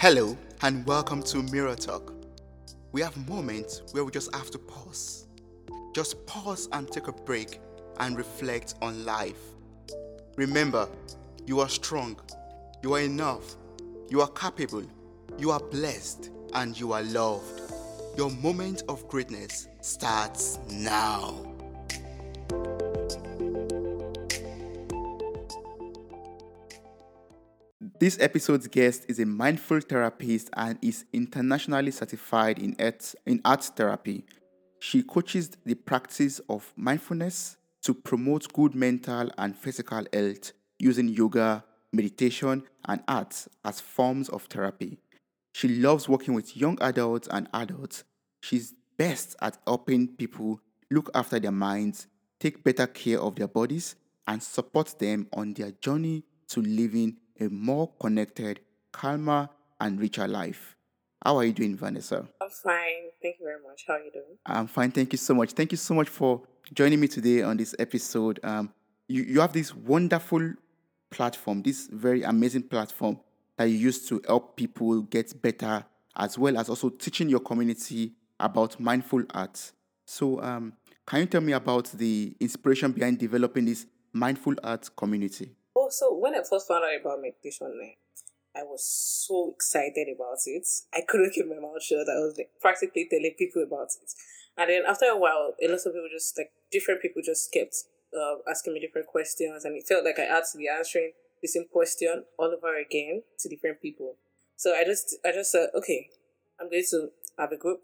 Hello and welcome to Mirror Talk. We have moments where we just have to pause. Just pause and take a break and reflect on life. Remember, you are strong, you are enough, you are capable, you are blessed, and you are loved. Your moment of greatness starts now. This episode's guest is a mindful therapist and is internationally certified in art therapy. She coaches the practice of mindfulness to promote good mental and physical health using yoga, meditation, and arts as forms of therapy. She loves working with young adults and adults. She's best at helping people look after their minds, take better care of their bodies, and support them on their journey to living a more connected, calmer, and richer life. How are you doing, Vanessa? I'm fine. Thank you very much. How are you doing? I'm fine. Thank you so much. Thank you so much for joining me today on this episode. You have this wonderful platform, this very amazing platform that you use to help people get better, as well as also teaching your community about mindful arts. So can you tell me about the inspiration behind developing this mindful arts community? So when I first found out about meditation, I was so excited about it. I couldn't keep my mouth shut. I was practically telling people about it. And then after a while, a lot of people different people kept asking me different questions. And it felt like I had to be answering the same question all over again to different people. So I just said, okay, I'm going to have a group.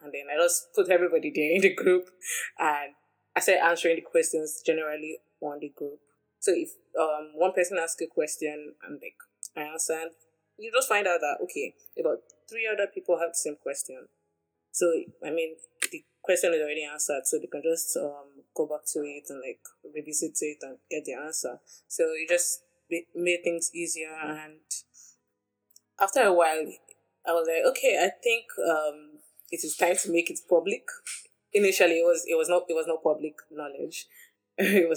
And then I just put everybody there in the group. And I started answering the questions generally on the group. So if one person asks a question and I answered, you just find out that, okay, about three other people have the same question. So, I mean, the question is already answered, so they can just go back to it and revisit it and get the answer. So it just made things easier. And after a while, I was like, okay, I think it is time to make it public. Initially, it was not public knowledge. Then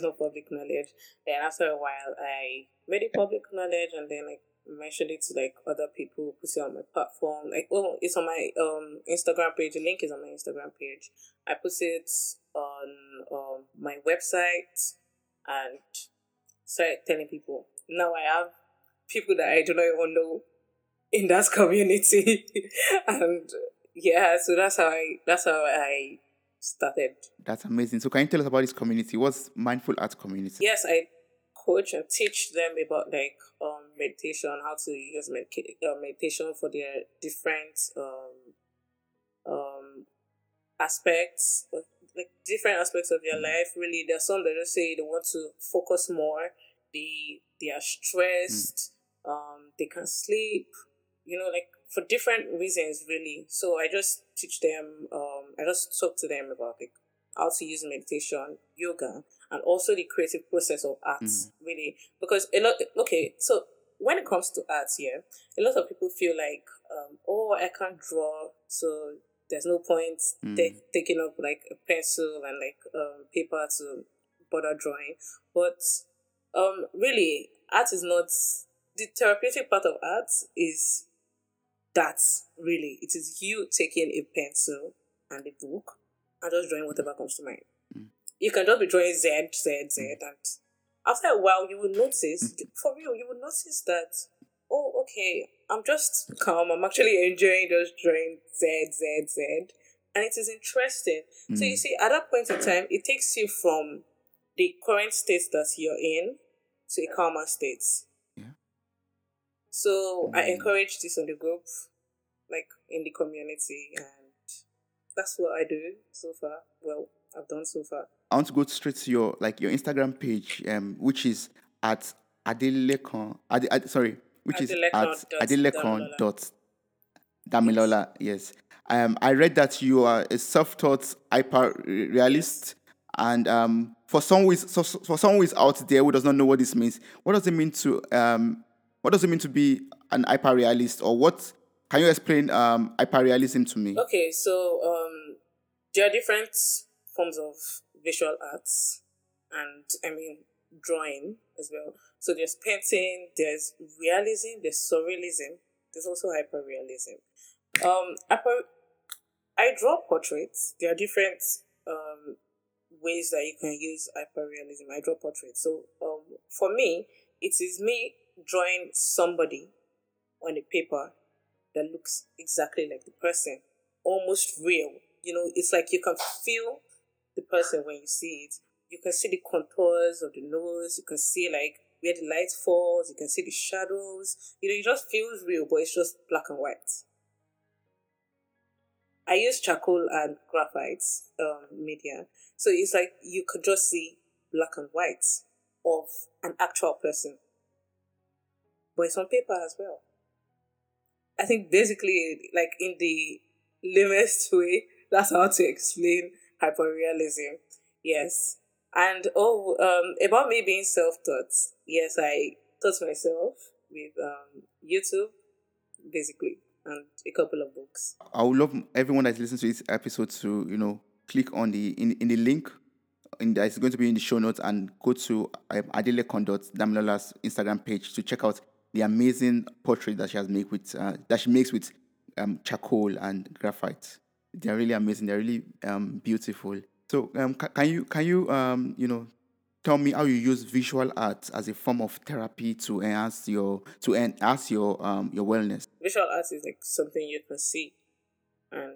after a while, I made it public knowledge, and then I mentioned it to other people, put it on my platform. It's on my Instagram page. The link is on my Instagram page. I put it on my website and started telling people. Now I have people that I do not even know in that community, and yeah, so that's how I started. That's amazing. So can you tell us about this community? What's Mindful Arts Community? Yes, I coach and teach them about meditation, how to use meditation for their different aspects, different aspects of their life. Really, there's some that just say they want to focus more. They are stressed. They can't sleep. For different reasons, really. So I just teach them, I just talk to them about how to use meditation, yoga, and also the creative process of arts, really. Because so when it comes to arts, a lot of people feel I can't draw, so there's no point taking up a pencil and paper to bother drawing. But really, art is not, the therapeutic part of art is that, really. It is you taking a pencil and a book and just drawing whatever comes to mind. You can just be drawing Z, and after a while you will notice, for real, you will notice that, oh, okay, I'm just calm, I'm actually enjoying just drawing Z, and it is interesting. So you see, at that point in time, it takes you from the current state that you're in to a calmer state. So I encourage this on the group, in the community, and that's what I do so far. Well, I've done so far. I want to go straight to your your Instagram page, which is at Adelekan. Is at Adelekan.Damilola. Yes. I read that you are a self-taught hyper-realist, and for someone who is out there who does not know what this means, what does it mean to what does it mean to be an hyper-realist, or what can you explain hyper-realism to me? Okay, so there are different forms of visual arts, and drawing as well. So there's painting, there's realism, there's surrealism, There's also hyperrealism. I draw portraits. There are different ways that you can use hyperrealism. I draw portraits. So for me, it is me drawing somebody on a paper that looks exactly like the person, almost real. You know, it's like you can feel the person when you see it. You can see the contours of the nose. You can see like where the light falls. You can see the shadows. You know, it just feels real, but it's just black and white. I use charcoal and graphite media. So it's like you could just see black and white of an actual person. But it's on paper as well. I think basically, like in the lamest way, that's how to explain hyperrealism. Yes. And about me being self-taught. Yes, I taught myself with YouTube, basically, and a couple of books. I would love everyone that's listening to this episode to, you know, click on the in the link that's going to be in the show notes and go to Adelekan Damilola's Instagram page to check out the amazing portrait that she has made with charcoal and graphite. They're really amazing. They're really beautiful. So can you tell me how you use visual art as a form of therapy to enhance your wellness? Visual art is like something you can see, and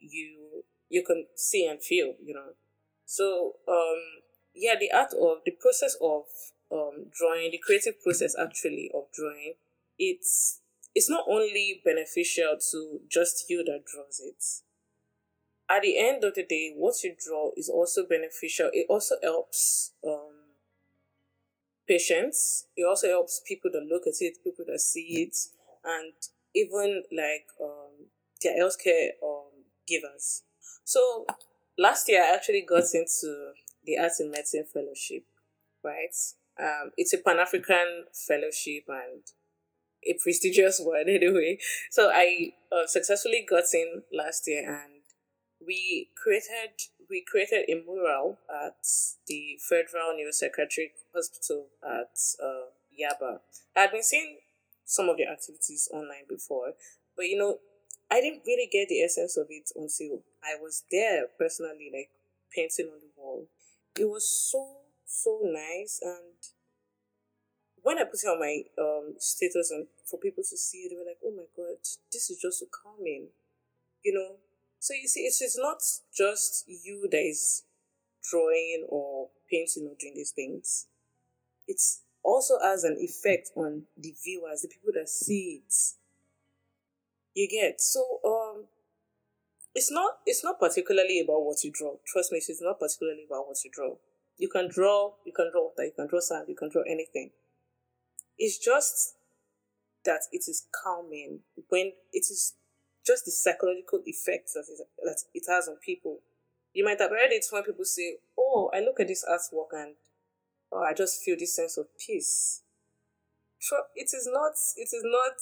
you can see and feel, you know. So the art of the process of drawing, the creative process actually of drawing, it's not only beneficial to just you that draws it. At the end of the day, what you draw is also beneficial. It also helps patients. It also helps people that look at it, people that see it, and even like their healthcare givers. So last year, I actually got into the Arts in Medicine Fellowship, right? It's a Pan-African fellowship and a prestigious one anyway. So I successfully got in last year, and we created a mural at the Federal Neuropsychiatric Hospital at Yaba. I had been seeing some of the activities online before, but you know, I didn't really get the essence of it until I was there personally, like painting on the wall. It was so nice, and when I put it on my status and for people to see, they were like, "Oh my God, this is just so calming," you know. So you see, it's not just you that is drawing or painting or doing these things. It's also has an effect on the viewers, the people that see it. You get. So it's not particularly about what you draw. Trust me, it's not particularly about what you draw. You can draw water, you can draw sand, you can draw anything. It's just that it is calming when it is just the psychological effects that it has on people. You might have read it when people say, "Oh, I look at this artwork and I just feel this sense of peace." It is not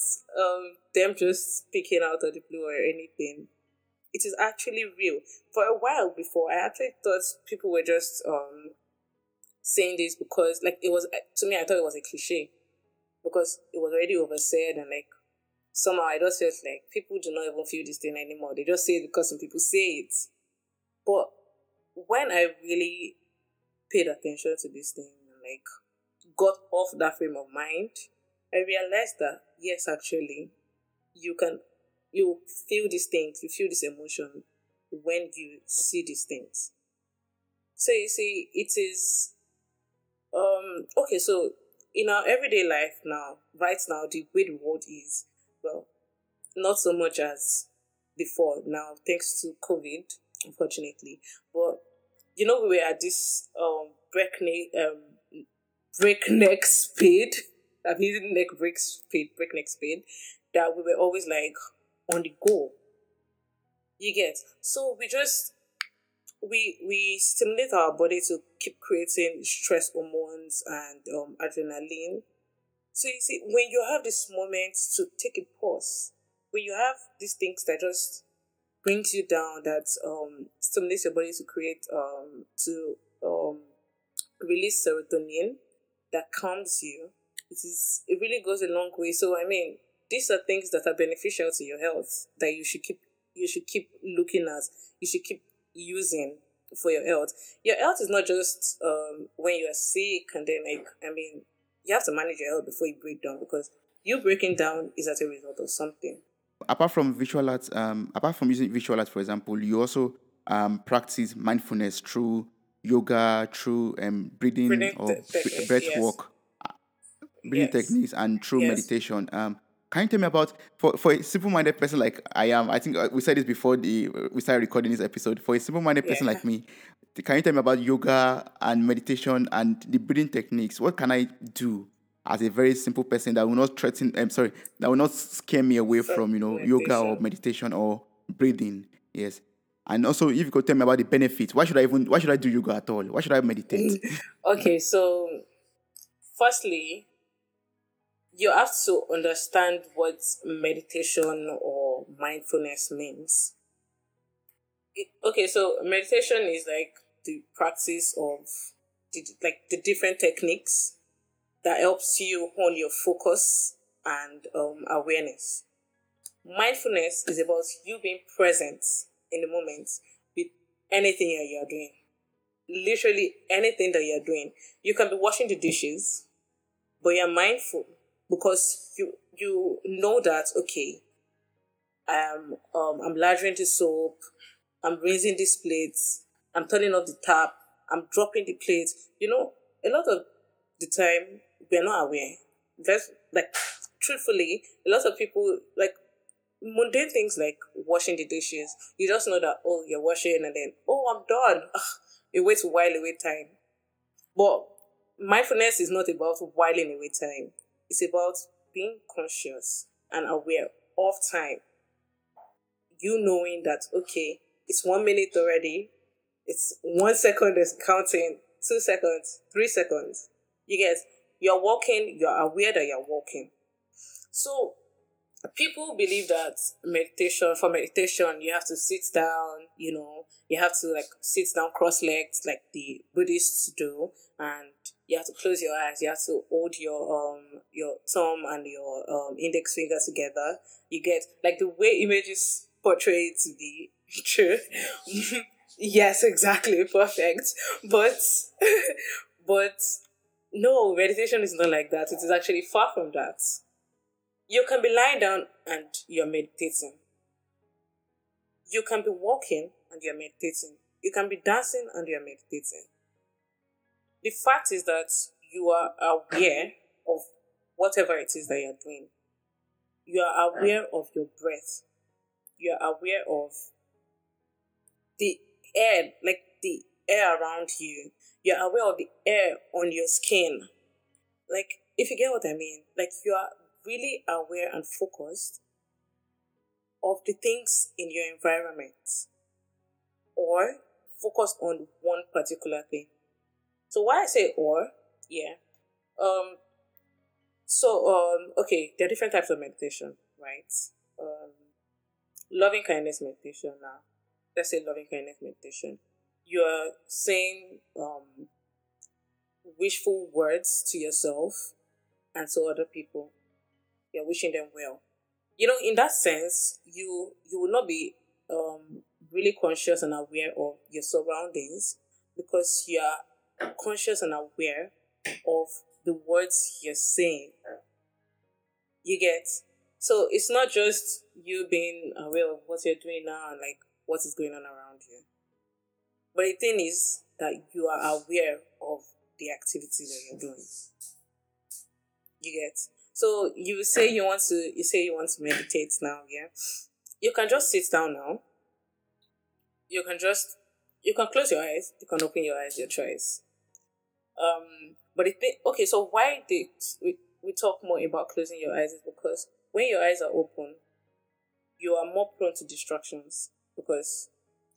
them just speaking out of the blue or anything. It is actually real. For a while before, I actually thought people were just saying this because, like, it was, to me, I thought it was a cliche because it was already oversaid, and like, somehow I just felt like people do not even feel this thing anymore. They just say it because some people say it. But when I really paid attention to this thing and like got off that frame of mind, I realized that yes, actually, you feel these things, you feel this emotion when you see these things. So you see, it is okay. So in our everyday life now, right now, the way the world is. Well, not so much as before now, thanks to COVID, unfortunately. But, you know, we were at this breakneck speed, that we were always, like, on the go. You get? So we just, we stimulate our body to keep creating stress hormones and adrenaline. So you see, when you have these moments to take a pause, when you have these things that just brings you down, that stimulates your body to create, release serotonin that calms you, it really goes a long way. So I mean, these are things that are beneficial to your health that you should keep looking at. You should keep using for your health. Your health is not just when you are sick and then you have to manage your health before you break down, because you breaking down is as a result of something. Apart from using visual arts, for example, you also practice mindfulness through yoga, through breathing or breath work, breathing techniques, and through meditation. Can you tell me about, for a simple-minded person like I am, I think we said this before we started recording this episode, for a simple-minded person like me, can you tell me about yoga and meditation and the breathing techniques? What can I do as a very simple person that will not that will not scare me away from, yoga or meditation or breathing? Yes. And also, if you could tell me about the benefits, why should I do yoga at all? Why should I meditate? Okay, so firstly, you have to understand what meditation or mindfulness means. So meditation is like the practice of the different techniques that helps you hone your focus and awareness. Mindfulness is about you being present in the moment with anything that you are doing. Literally anything that you are doing. You can be washing the dishes, but you are mindful. Because you know that, okay, I'm lathering the soap, I'm rinsing these plates, I'm turning off the tap, I'm dropping the plates. A lot of the time, we're not aware. That's, truthfully, a lot of people, mundane things like washing the dishes, you just know that, oh, you're washing, and then, oh, I'm done. It waits while away time. But mindfulness is not about whiling away time. It's about being conscious and aware of time. You knowing that, okay, it's 1 minute already. It's 1 second is counting. 2 seconds, 3 seconds. You guys, you're walking. You're aware that you're walking. So people believe that meditation, you have to sit down, you have to sit down cross-legged like the Buddhists do, and you have to close your eyes. You have to hold your thumb and your index finger together. You get the way images portray it to be true. Yes, exactly, perfect. But no, meditation is not like that. It is actually far from that. You can be lying down and you're meditating. You can be walking and you're meditating. You can be dancing and you're meditating. The fact is that you are aware of whatever it is that you're doing. You are aware of your breath. You are aware of the air, the air around you. You are aware of the air on your skin. If you get what I mean, you are really aware and focused of the things in your environment, or focused on one particular thing. So why I say or, there are different types of meditation, right? Loving kindness meditation now. Let's say loving kindness meditation. You're saying wishful words to yourself and to other people. You're wishing them well. In that sense, you will not be really conscious and aware of your surroundings, because you are conscious and aware of the words you're saying. You get? So it's not just you being aware of what you're doing now and what is going on around you. But the thing is that you are aware of the activity that you're doing. You get? So you say you want to meditate now, yeah? You can just sit down now. You can close your eyes. You can open your eyes. Your choice. So why did we talk more about closing your eyes? Is because when your eyes are open, you are more prone to distractions, because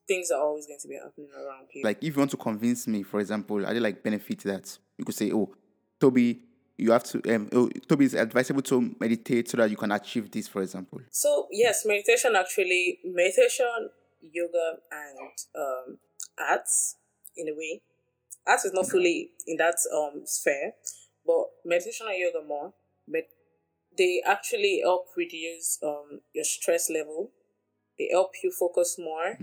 things are always going to be happening around you. If you want to convince me, for example, I did benefit that you could say, "Oh, Toby, you have to. Toby, it's advisable to meditate so that you can achieve this." For example. So yes, meditation, yoga, and arts, in a way. Arts is not fully in that sphere, but meditation and yoga more. But They actually help reduce your stress level. They help you focus more.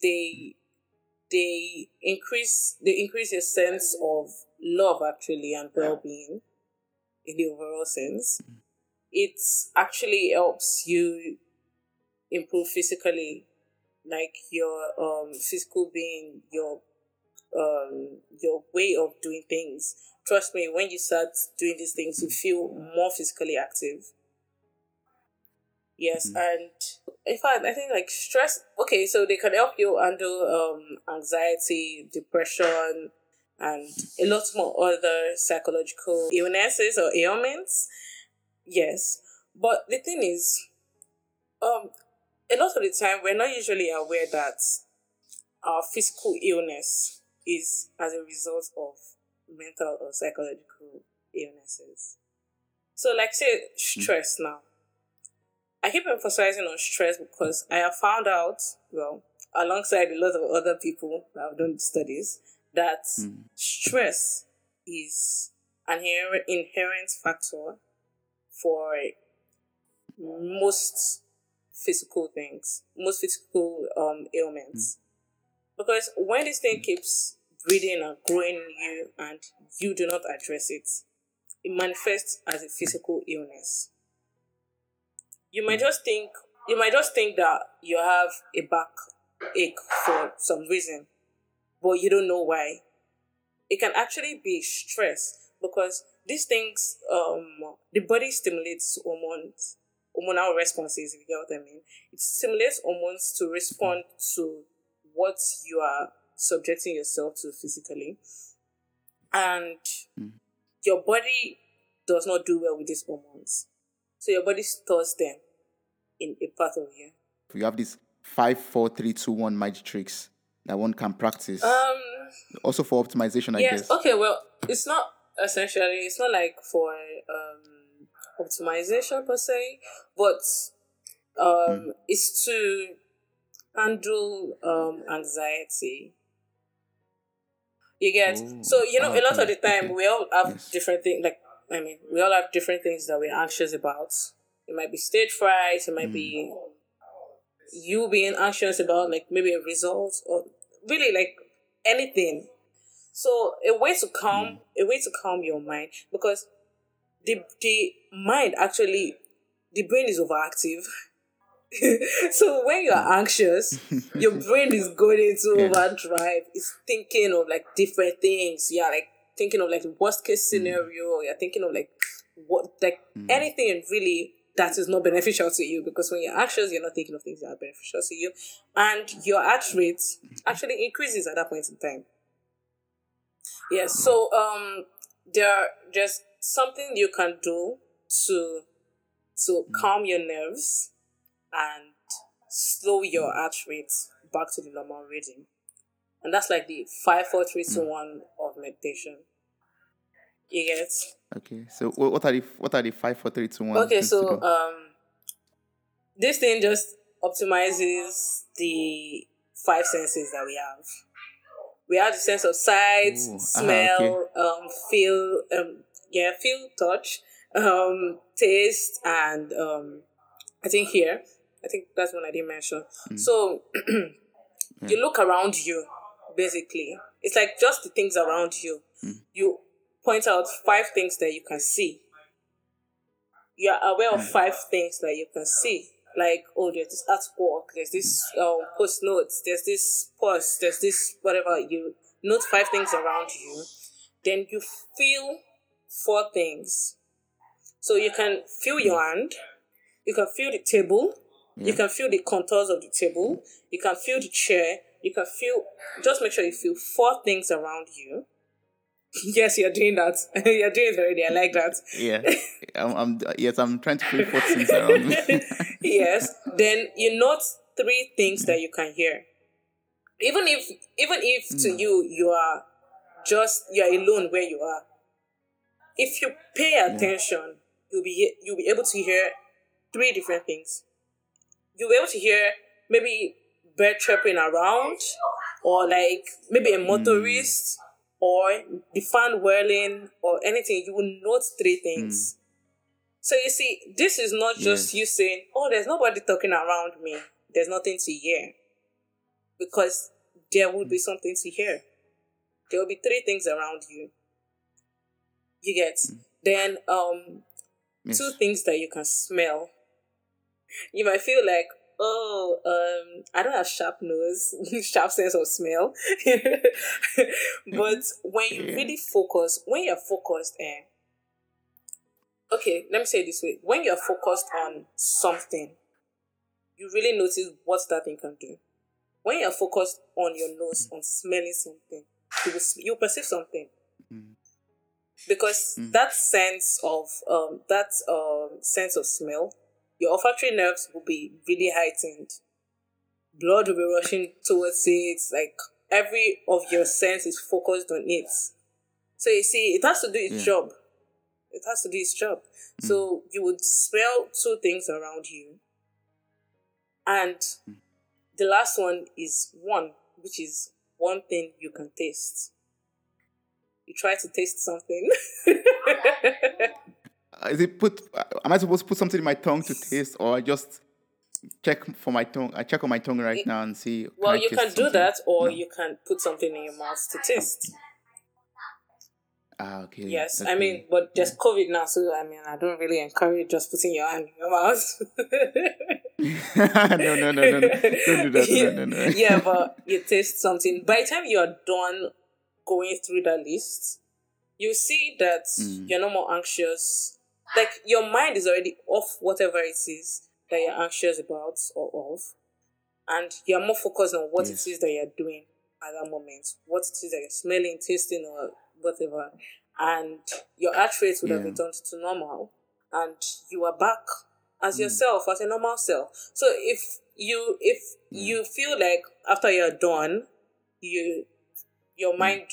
They increase your sense of love, actually, and well-being in the overall sense. It actually helps you improve physically, like your physical being, your way of doing things. Trust me, when you start doing these things, you feel more physically active. Yes, and in fact, I think like stress. Okay, so they can help you handle anxiety, depression, and a lot more other psychological illnesses or ailments. Yes, but the thing is, a lot of the time we're not usually aware that our physical illness is as a result of mental or psychological illnesses. So, like, say stress now. I keep emphasizing on stress because I have found out, well, alongside a lot of other people that have done studies, that stress is an inherent factor for most physical things, most physical ailments. Because when this thing keeps breeding and growing in you and you do not address it, it manifests as a physical illness. You might just think that you have a backache for some reason, but you don't know why. It can actually be stress, because these things, the body stimulates hormones, hormonal responses, if you get what I mean. It stimulates hormones to respond to what you are subjecting yourself to physically. And your body does not do well with these hormones. So your body stores them in a part of you. You have this 5-4-3-2-1 magic tricks that one can practice. Also for optimization, I guess. Okay, well, it's not essentially, it's not like for optimization per se, but it's to handle anxiety. You get so you know a lot of the time we all have different things. Like, I mean, we all have different things that we're anxious about. It might be stage fright. It might be you being anxious about, like, maybe a result or really like anything. So a way to calm your mind, because the mind actually, the brain is overactive. So when you're anxious, your brain is going into overdrive. It's thinking of like different things. Yeah, like thinking of like the worst case scenario. You're thinking of like what, like anything really that is not beneficial to you, because when you're anxious, you're not thinking of things that are beneficial to you, and your heart rate actually increases at that point in time. Yeah, so there's something you can do to calm your nerves and slow your heart rate back to the normal rhythm. And that's like the 5-4-3-2-1 of meditation. You get? Okay. So what are the 5-4-3-2-1? Okay, so this thing just optimizes the 5 senses that we have. We have the sense of sight, smell, feel, feel, touch, taste, and I think here, I think that's one I didn't mention. So you look around you, basically. It's like just the things around you. You point out 5 things that you can see. You are aware of 5 things that you can see. Like, oh, there's this artwork, there's this post notes, there's this pause, there's this whatever. You note 5 things around you. Then you feel 4 things. So you can feel your hand. You can feel the table. You can feel the contours of the table. You can feel the chair. You can feel... Just make sure you feel 4 things around you. Yes, you're doing that. You're doing it already. I like that. Yeah. I'm trying to feel 4 things around me. Yes. Then you note 3 things that you can hear. Even if to you are just... You're alone where you are. If you pay attention, you'll be able to hear 3 different things. You'll be able to hear maybe bird chirping around, or like maybe a motorist, or the fan whirling, or anything. You will note 3 things. So you see, this is not just you saying, oh, there's nobody talking around me. There's nothing to hear. Because there would be something to hear. There will be three things around you. You get. Then, two things that you can smell. You might feel like, oh, I don't have sharp nose, sharp sense of smell. But when you really focus, when you're focused, okay, let me say it this way. When you're focused on something, you really notice what that thing can do. When you're focused on your nose, on smelling something, you perceive something. Because that sense of sense of smell, your olfactory nerves will be really heightened. Blood will be rushing towards it. Like every of your sense is focused on it. So you see, it has to do its job. It has to do its job. So you would smell two things around you. And the last one is one, which is one thing you can taste. You try to taste something. Am I supposed to put something in my tongue to taste, or I just check for my tongue? I check on my tongue now and see. Well, you can do that, or you can put something in your mouth to taste. Ah, okay. Yes, I mean, but there's COVID now, so I mean, I don't really encourage just putting your hand in your mouth. No. Don't do that. No. Yeah, but you taste something. By the time you're done going through that list, you see that you're no more anxious. Like, your mind is already off whatever it is that you're anxious about or of. And you're more focused on what it is that you're doing at that moment. What it is that you're smelling, tasting, or whatever. And your heart rate would have returned to normal. And you are back as yourself, as a normal self. So if you feel like after you're done, your mind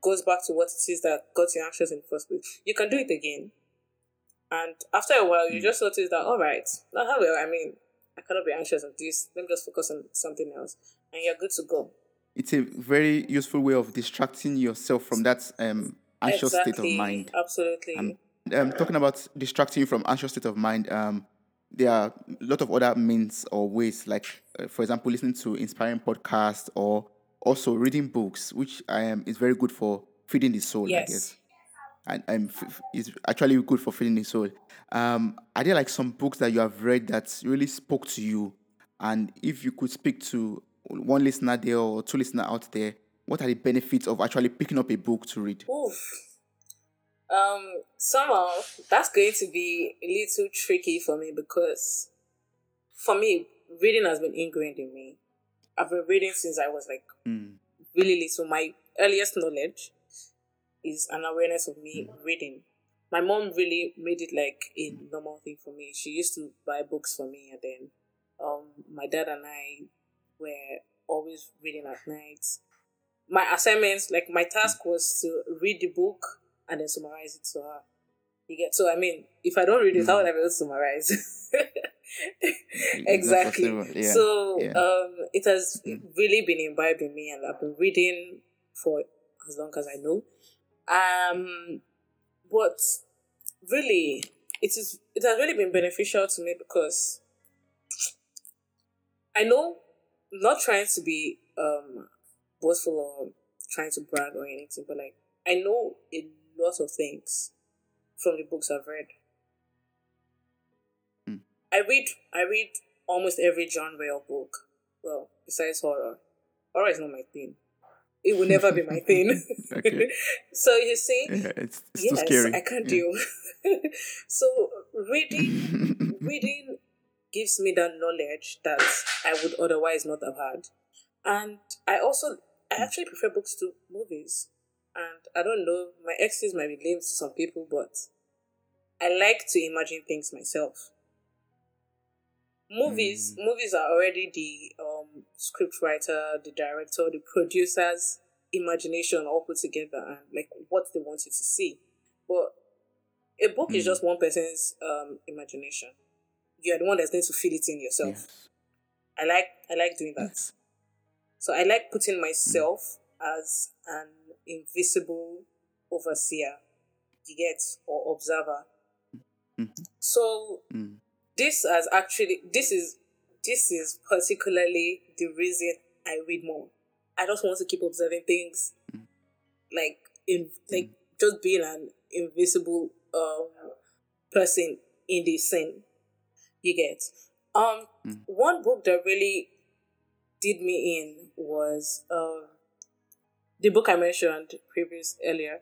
goes back to what it is that got you anxious in the first place, you can do it again. And after a while, you just notice that, all right, I cannot be anxious of this. Let me just focus on something else. And you're good to go. It's a very useful way of distracting yourself from that anxious state of mind. Absolutely. Talking about distracting you from anxious state of mind, there are a lot of other means or ways, like, for example, listening to inspiring podcasts or also reading books, which is very good for feeding the soul, I guess. And it's actually good for feeding the soul. Are there like some books that you have read that really spoke to you? And if you could speak to one listener there or two listeners out there, what are the benefits of actually picking up a book to read? Oof. Somehow, that's going to be a little tricky for me because for me, reading has been ingrained in me. I've been reading since I was like really little. My earliest knowledge is an awareness of me reading. My mom really made it like a normal thing for me. She used to buy books for me, and then my dad and I were always reading at night. My assignments, like my task was to read the book and then summarize it to her. You get, so I mean, if I don't read it, how would I be able to summarize? Exactly. Yeah. So it has really been imbibed in me, and I've been reading for as long as I know. But really, it has really been beneficial to me because I know, I'm not trying to be boastful or trying to brag or anything, but like I know a lot of things from the books I've read. I read almost every genre of book. Well, besides horror. Horror is not my thing. It will never be my thing. Okay. So you see, it's too scary. I can't deal. So reading gives me that knowledge that I would otherwise not have had. And I actually prefer books to movies. And I don't know, my exes might be lame to some people, but I like to imagine things myself. Movies are already the script writer, the director, the producer's imagination all put together and like what they want you to see. But a book is just one person's imagination. You're the one that's going to feel it in yourself. Yes. I like doing that. Yes. So I like putting myself as an invisible overseer, you get, or observer. Mm-hmm. So this is particularly the reason I read more. I just want to keep observing things, like just being an invisible person in the scene. You get. One book that really did me in was the book I mentioned earlier,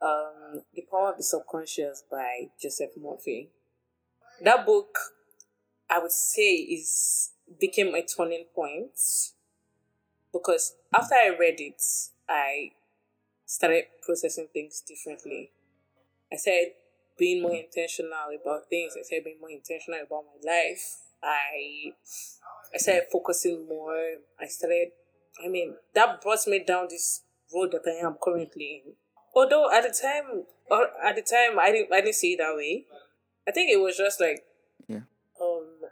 The Power of the Subconscious by Joseph Murphy. That book, I would say, became a turning point, because after I read it, I started processing things differently. I started being more intentional about things. I started being more intentional about my life. I started focusing more. That brought me down this road that I am currently in. Although at the time I didn't see it that way. I think it was just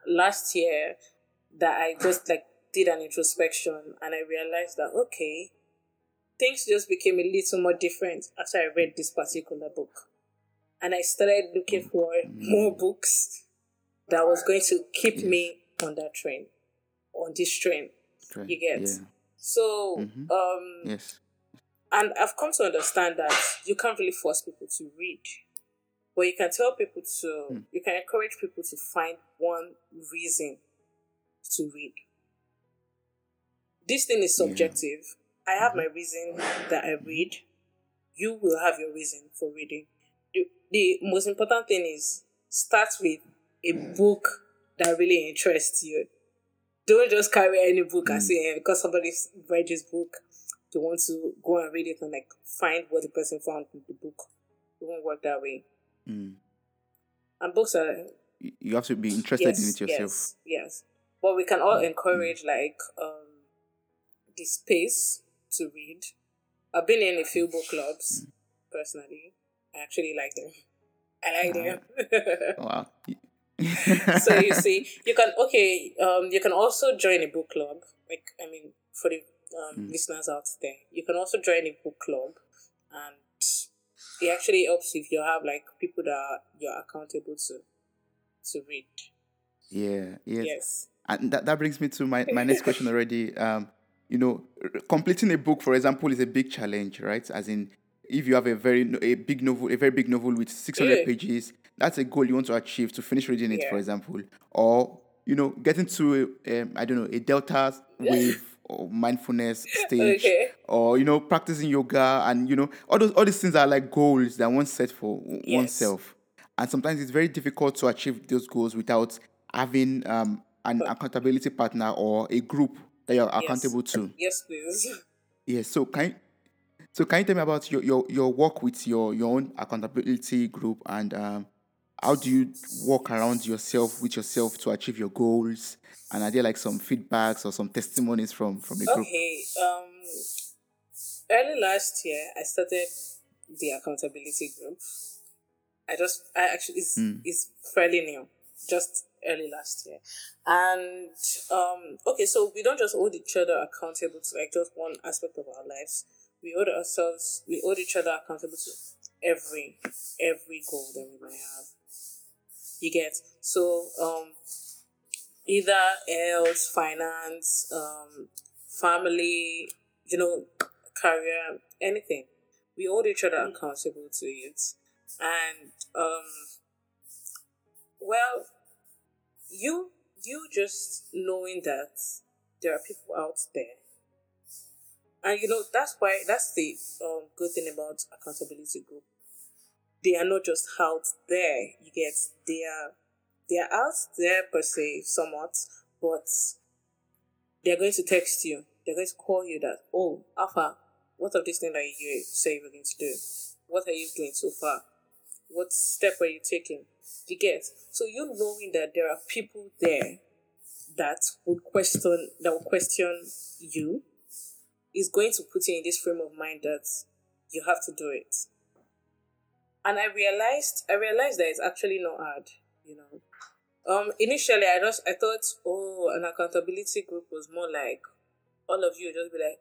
last year that I just did an introspection, and I realized that things just became a little more different after I read this particular book. And I started looking for more books that was going to keep me on that train, on this train. Right. You get. Yeah. So, yes. And I've come to understand that you can't really force people to read, but you can tell people to, you can encourage people to find one reason to read. This thing is subjective. Yeah. I have my reason that I read. You will have your reason for reading. The most important thing is start with a book that really interests you. Don't just carry any book and say, because somebody read this book, you want to go and read it and find what the person found in the book. It won't work that way. Mm. And books are... You have to be interested in it yourself. Yes. But we can all encourage the space to read. I've been in a few book clubs, personally. I actually like them. I like them. Wow. So you see, you can you can also join a book club. For the listeners out there, you can also join a book club, and it actually helps if you have people that you're accountable to read. Yeah. Yes. And that brings me to my next question already. Completing a book, for example, is a big challenge, right? As in, if you have a very big novel with 600 pages, that's a goal you want to achieve, to finish reading it, for example, or getting to a delta wave or mindfulness stage, or practicing yoga, and all these things are goals that one set for oneself, and sometimes it's very difficult to achieve those goals without having an accountability partner or a group that you're accountable to. Yes, please. Yes, so can you tell me about your work with your own accountability group, and how do you work around yourself to achieve your goals? And are there some feedbacks or some testimonies from the group? Okay. Early last year, I started the accountability group. It's fairly new, just early last year. And so we don't just hold each other accountable to just one aspect of our lives. We hold each other accountable to every goal that we might have. You get. So, either health, finance, family, career, anything. We hold each other accountable to it. And, you just knowing that there are people out there. And that's the good thing about accountability group. They are not just out there. You get, they are out there per se, somewhat, but they're going to text you. They're going to call you that, oh, Alpha, what of this thing that you say you were going to do? What are you doing so far? What step are you taking? You get. So you knowing that there are people there that will question you, is going to put you in this frame of mind that you have to do it. And I realized that it's actually not hard, Initially, I thought, an accountability group was more like all of you just be like,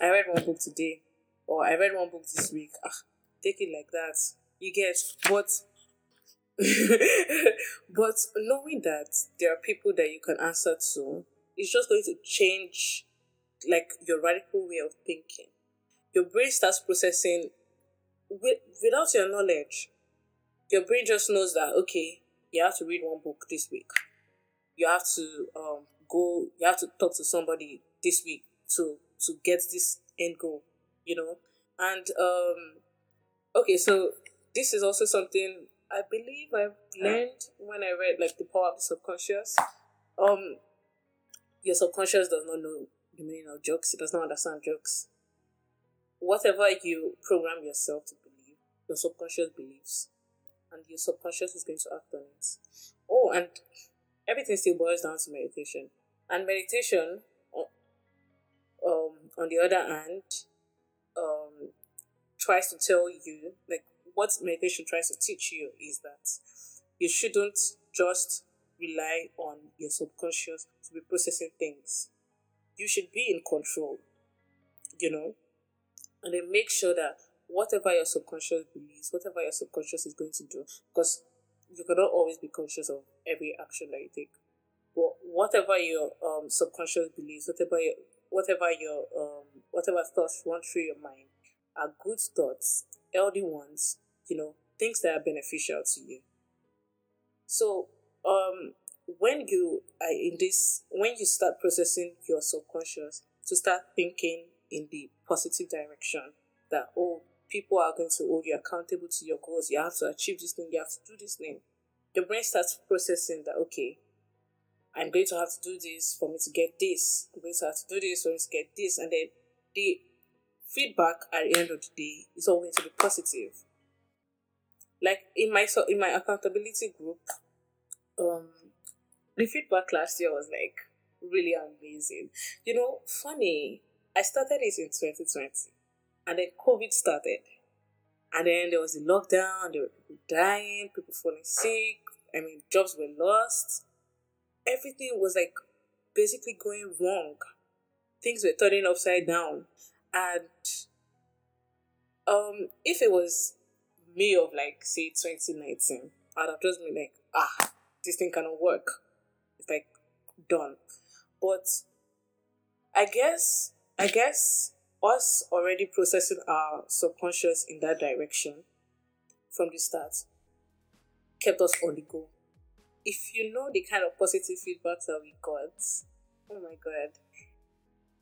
I read one book today, or I read one book this week. Take it like that. You get. But But knowing that there are people that you can answer to is just going to change, like, your radical way of thinking. Your brain starts processing without your knowledge. Your brain just knows that, okay, you have to read one book this week. You have to you have to talk to somebody this week to get this end goal, you know? And, okay, so this is also something I believe I learned when I read, like, The Power of the Subconscious. Your subconscious does not know the meaning of jokes. It does not understand jokes. Whatever you program yourself to believe, your subconscious believes. And your subconscious is going to act on it. Oh, and everything still boils down to meditation. And meditation, on the other hand, tries to tell you, like, what meditation tries to teach you is that you shouldn't just rely on your subconscious to be processing things. You should be in control, you know? And then make sure that whatever your subconscious believes, whatever your subconscious is going to do, because you cannot always be conscious of every action that you take. But whatever your subconscious believes, whatever thoughts run through your mind are good thoughts, healthy ones, you know, things that are beneficial to you. So, when you are in this, when you start processing your subconscious to start thinking in the positive direction, that, oh, people are going to hold you accountable to your goals, you have to achieve this thing, you have to do this thing. Your brain starts processing that, okay, I'm going to have to do this for me to get this. I'm going to have to do this for me to get this. And then the feedback at the end of the day is always to be positive. Like in my accountability group, the feedback last year was, like, really amazing. You know, funny, I started it in 2020. And then COVID started. And then there was a lockdown. There were people dying, people falling sick. I mean, jobs were lost. Everything was, like, basically going wrong. Things were turning upside down. And if it was me of, like, say, 2019, I'd have just been like, this thing cannot work. It's, like, done. But I guess us already processing our subconscious in that direction from the start kept us on the go. If you know the kind of positive feedback that we got, oh my God.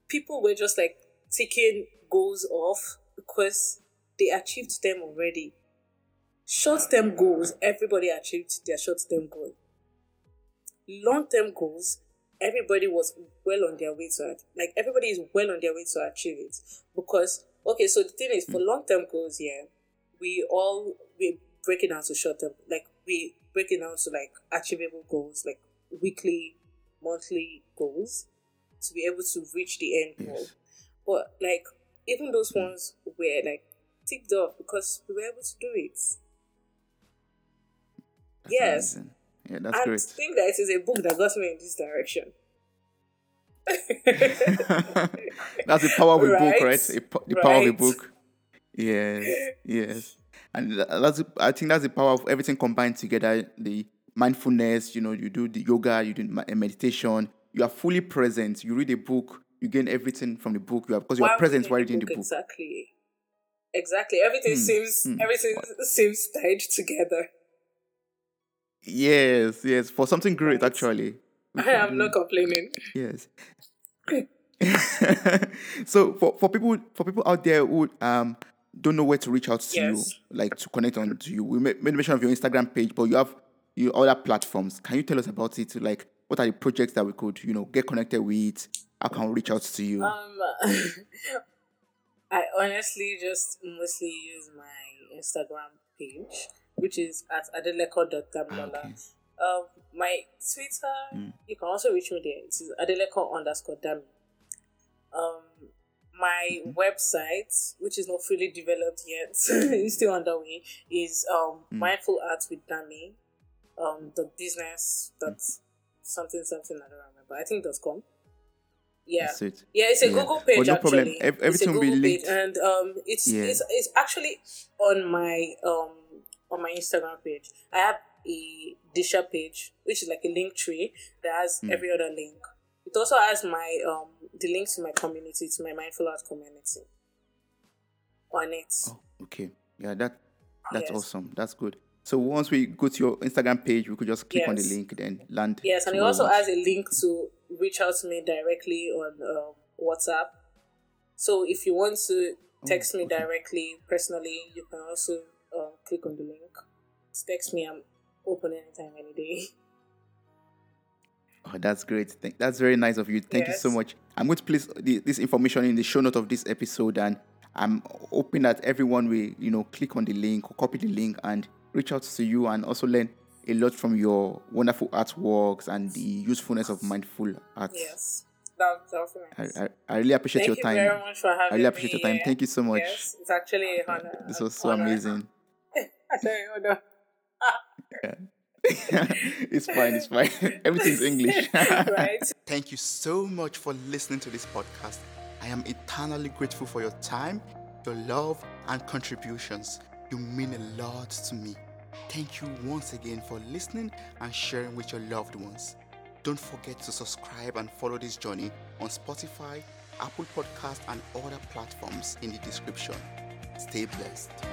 People were just, like, taking goals off because they achieved them already. Short-term goals, everybody achieved their short-term goal. Long-term goals, everybody was well on their way to it. Like, everybody is well on their way to achieve it. Because, okay, so the thing is, for long-term goals, yeah, we break it down to short-term. Like, we break it down to, like, achievable goals, like weekly, monthly goals, to be able to reach the end goal. But, like, even those ones were, like, ticked off because we were able to do it. That's yes. Amazing. Yeah, that's and great. I think that it is a book that got me in this direction. That's the power of a book, right? Power of a book. Yes, yes. And I think that's the power of everything combined together. The mindfulness, you know, you do the yoga, you do meditation. You are fully present. You read a book. You gain everything from the book. You are present while reading the book. Exactly. Everything seems tied together. Yes, for something great, right. Actually. I am not complaining. Yes. So for people out there who don't know where to reach out to you, like to connect on to you, we made mention of your Instagram page, but you have your other platforms. Can you tell us about it? Like, what are the projects that we could, you know, get connected with? How can we reach out to you? I honestly just mostly use my Instagram page, which is at adelekan.damilola. Okay. My Twitter, you can also reach me there. It is adelekan_dami. My website, which is not fully developed yet, it's still underway, is Mindful Art with Dami. .business.something, I don't remember. I think .com. Yeah, that's it. Yeah, it's a Google page. But no actually. Problem. Everything will be linked, and it's actually on my Instagram page. I have a Disha page, which is like a link tree that has every other link. It also has my the links to my community, to my Mindful Art community on it. Oh, okay. Yeah, that's awesome. That's good. So once we go to your Instagram page, we could just click on the link, then land. Yes, and it also has a link to reach out to me directly on WhatsApp. So if you want to text me directly, personally, you can also click on the link. Text me. I'm open anytime, any day. Oh, that's great. That's very nice of you. Thank you so much. I'm going to place this information in the show note of this episode, and I'm hoping that everyone will, click on the link or copy the link and reach out to you and also learn a lot from your wonderful artworks and the usefulness of mindful arts. Yes, that was nice. I really appreciate your time. Thank you very much for having me. I really appreciate your time. Thank you so much. Yes, it's actually an honor. This was so amazing. Sorry, hold on. Yeah. It's fine. Everything's English. Right. Thank you so much for listening to this podcast. I am eternally grateful for your time, your love, and contributions. You mean a lot to me. Thank you once again for listening and sharing with your loved ones. Don't forget to subscribe and follow this journey on Spotify, Apple Podcasts, and other platforms in the description. Stay blessed.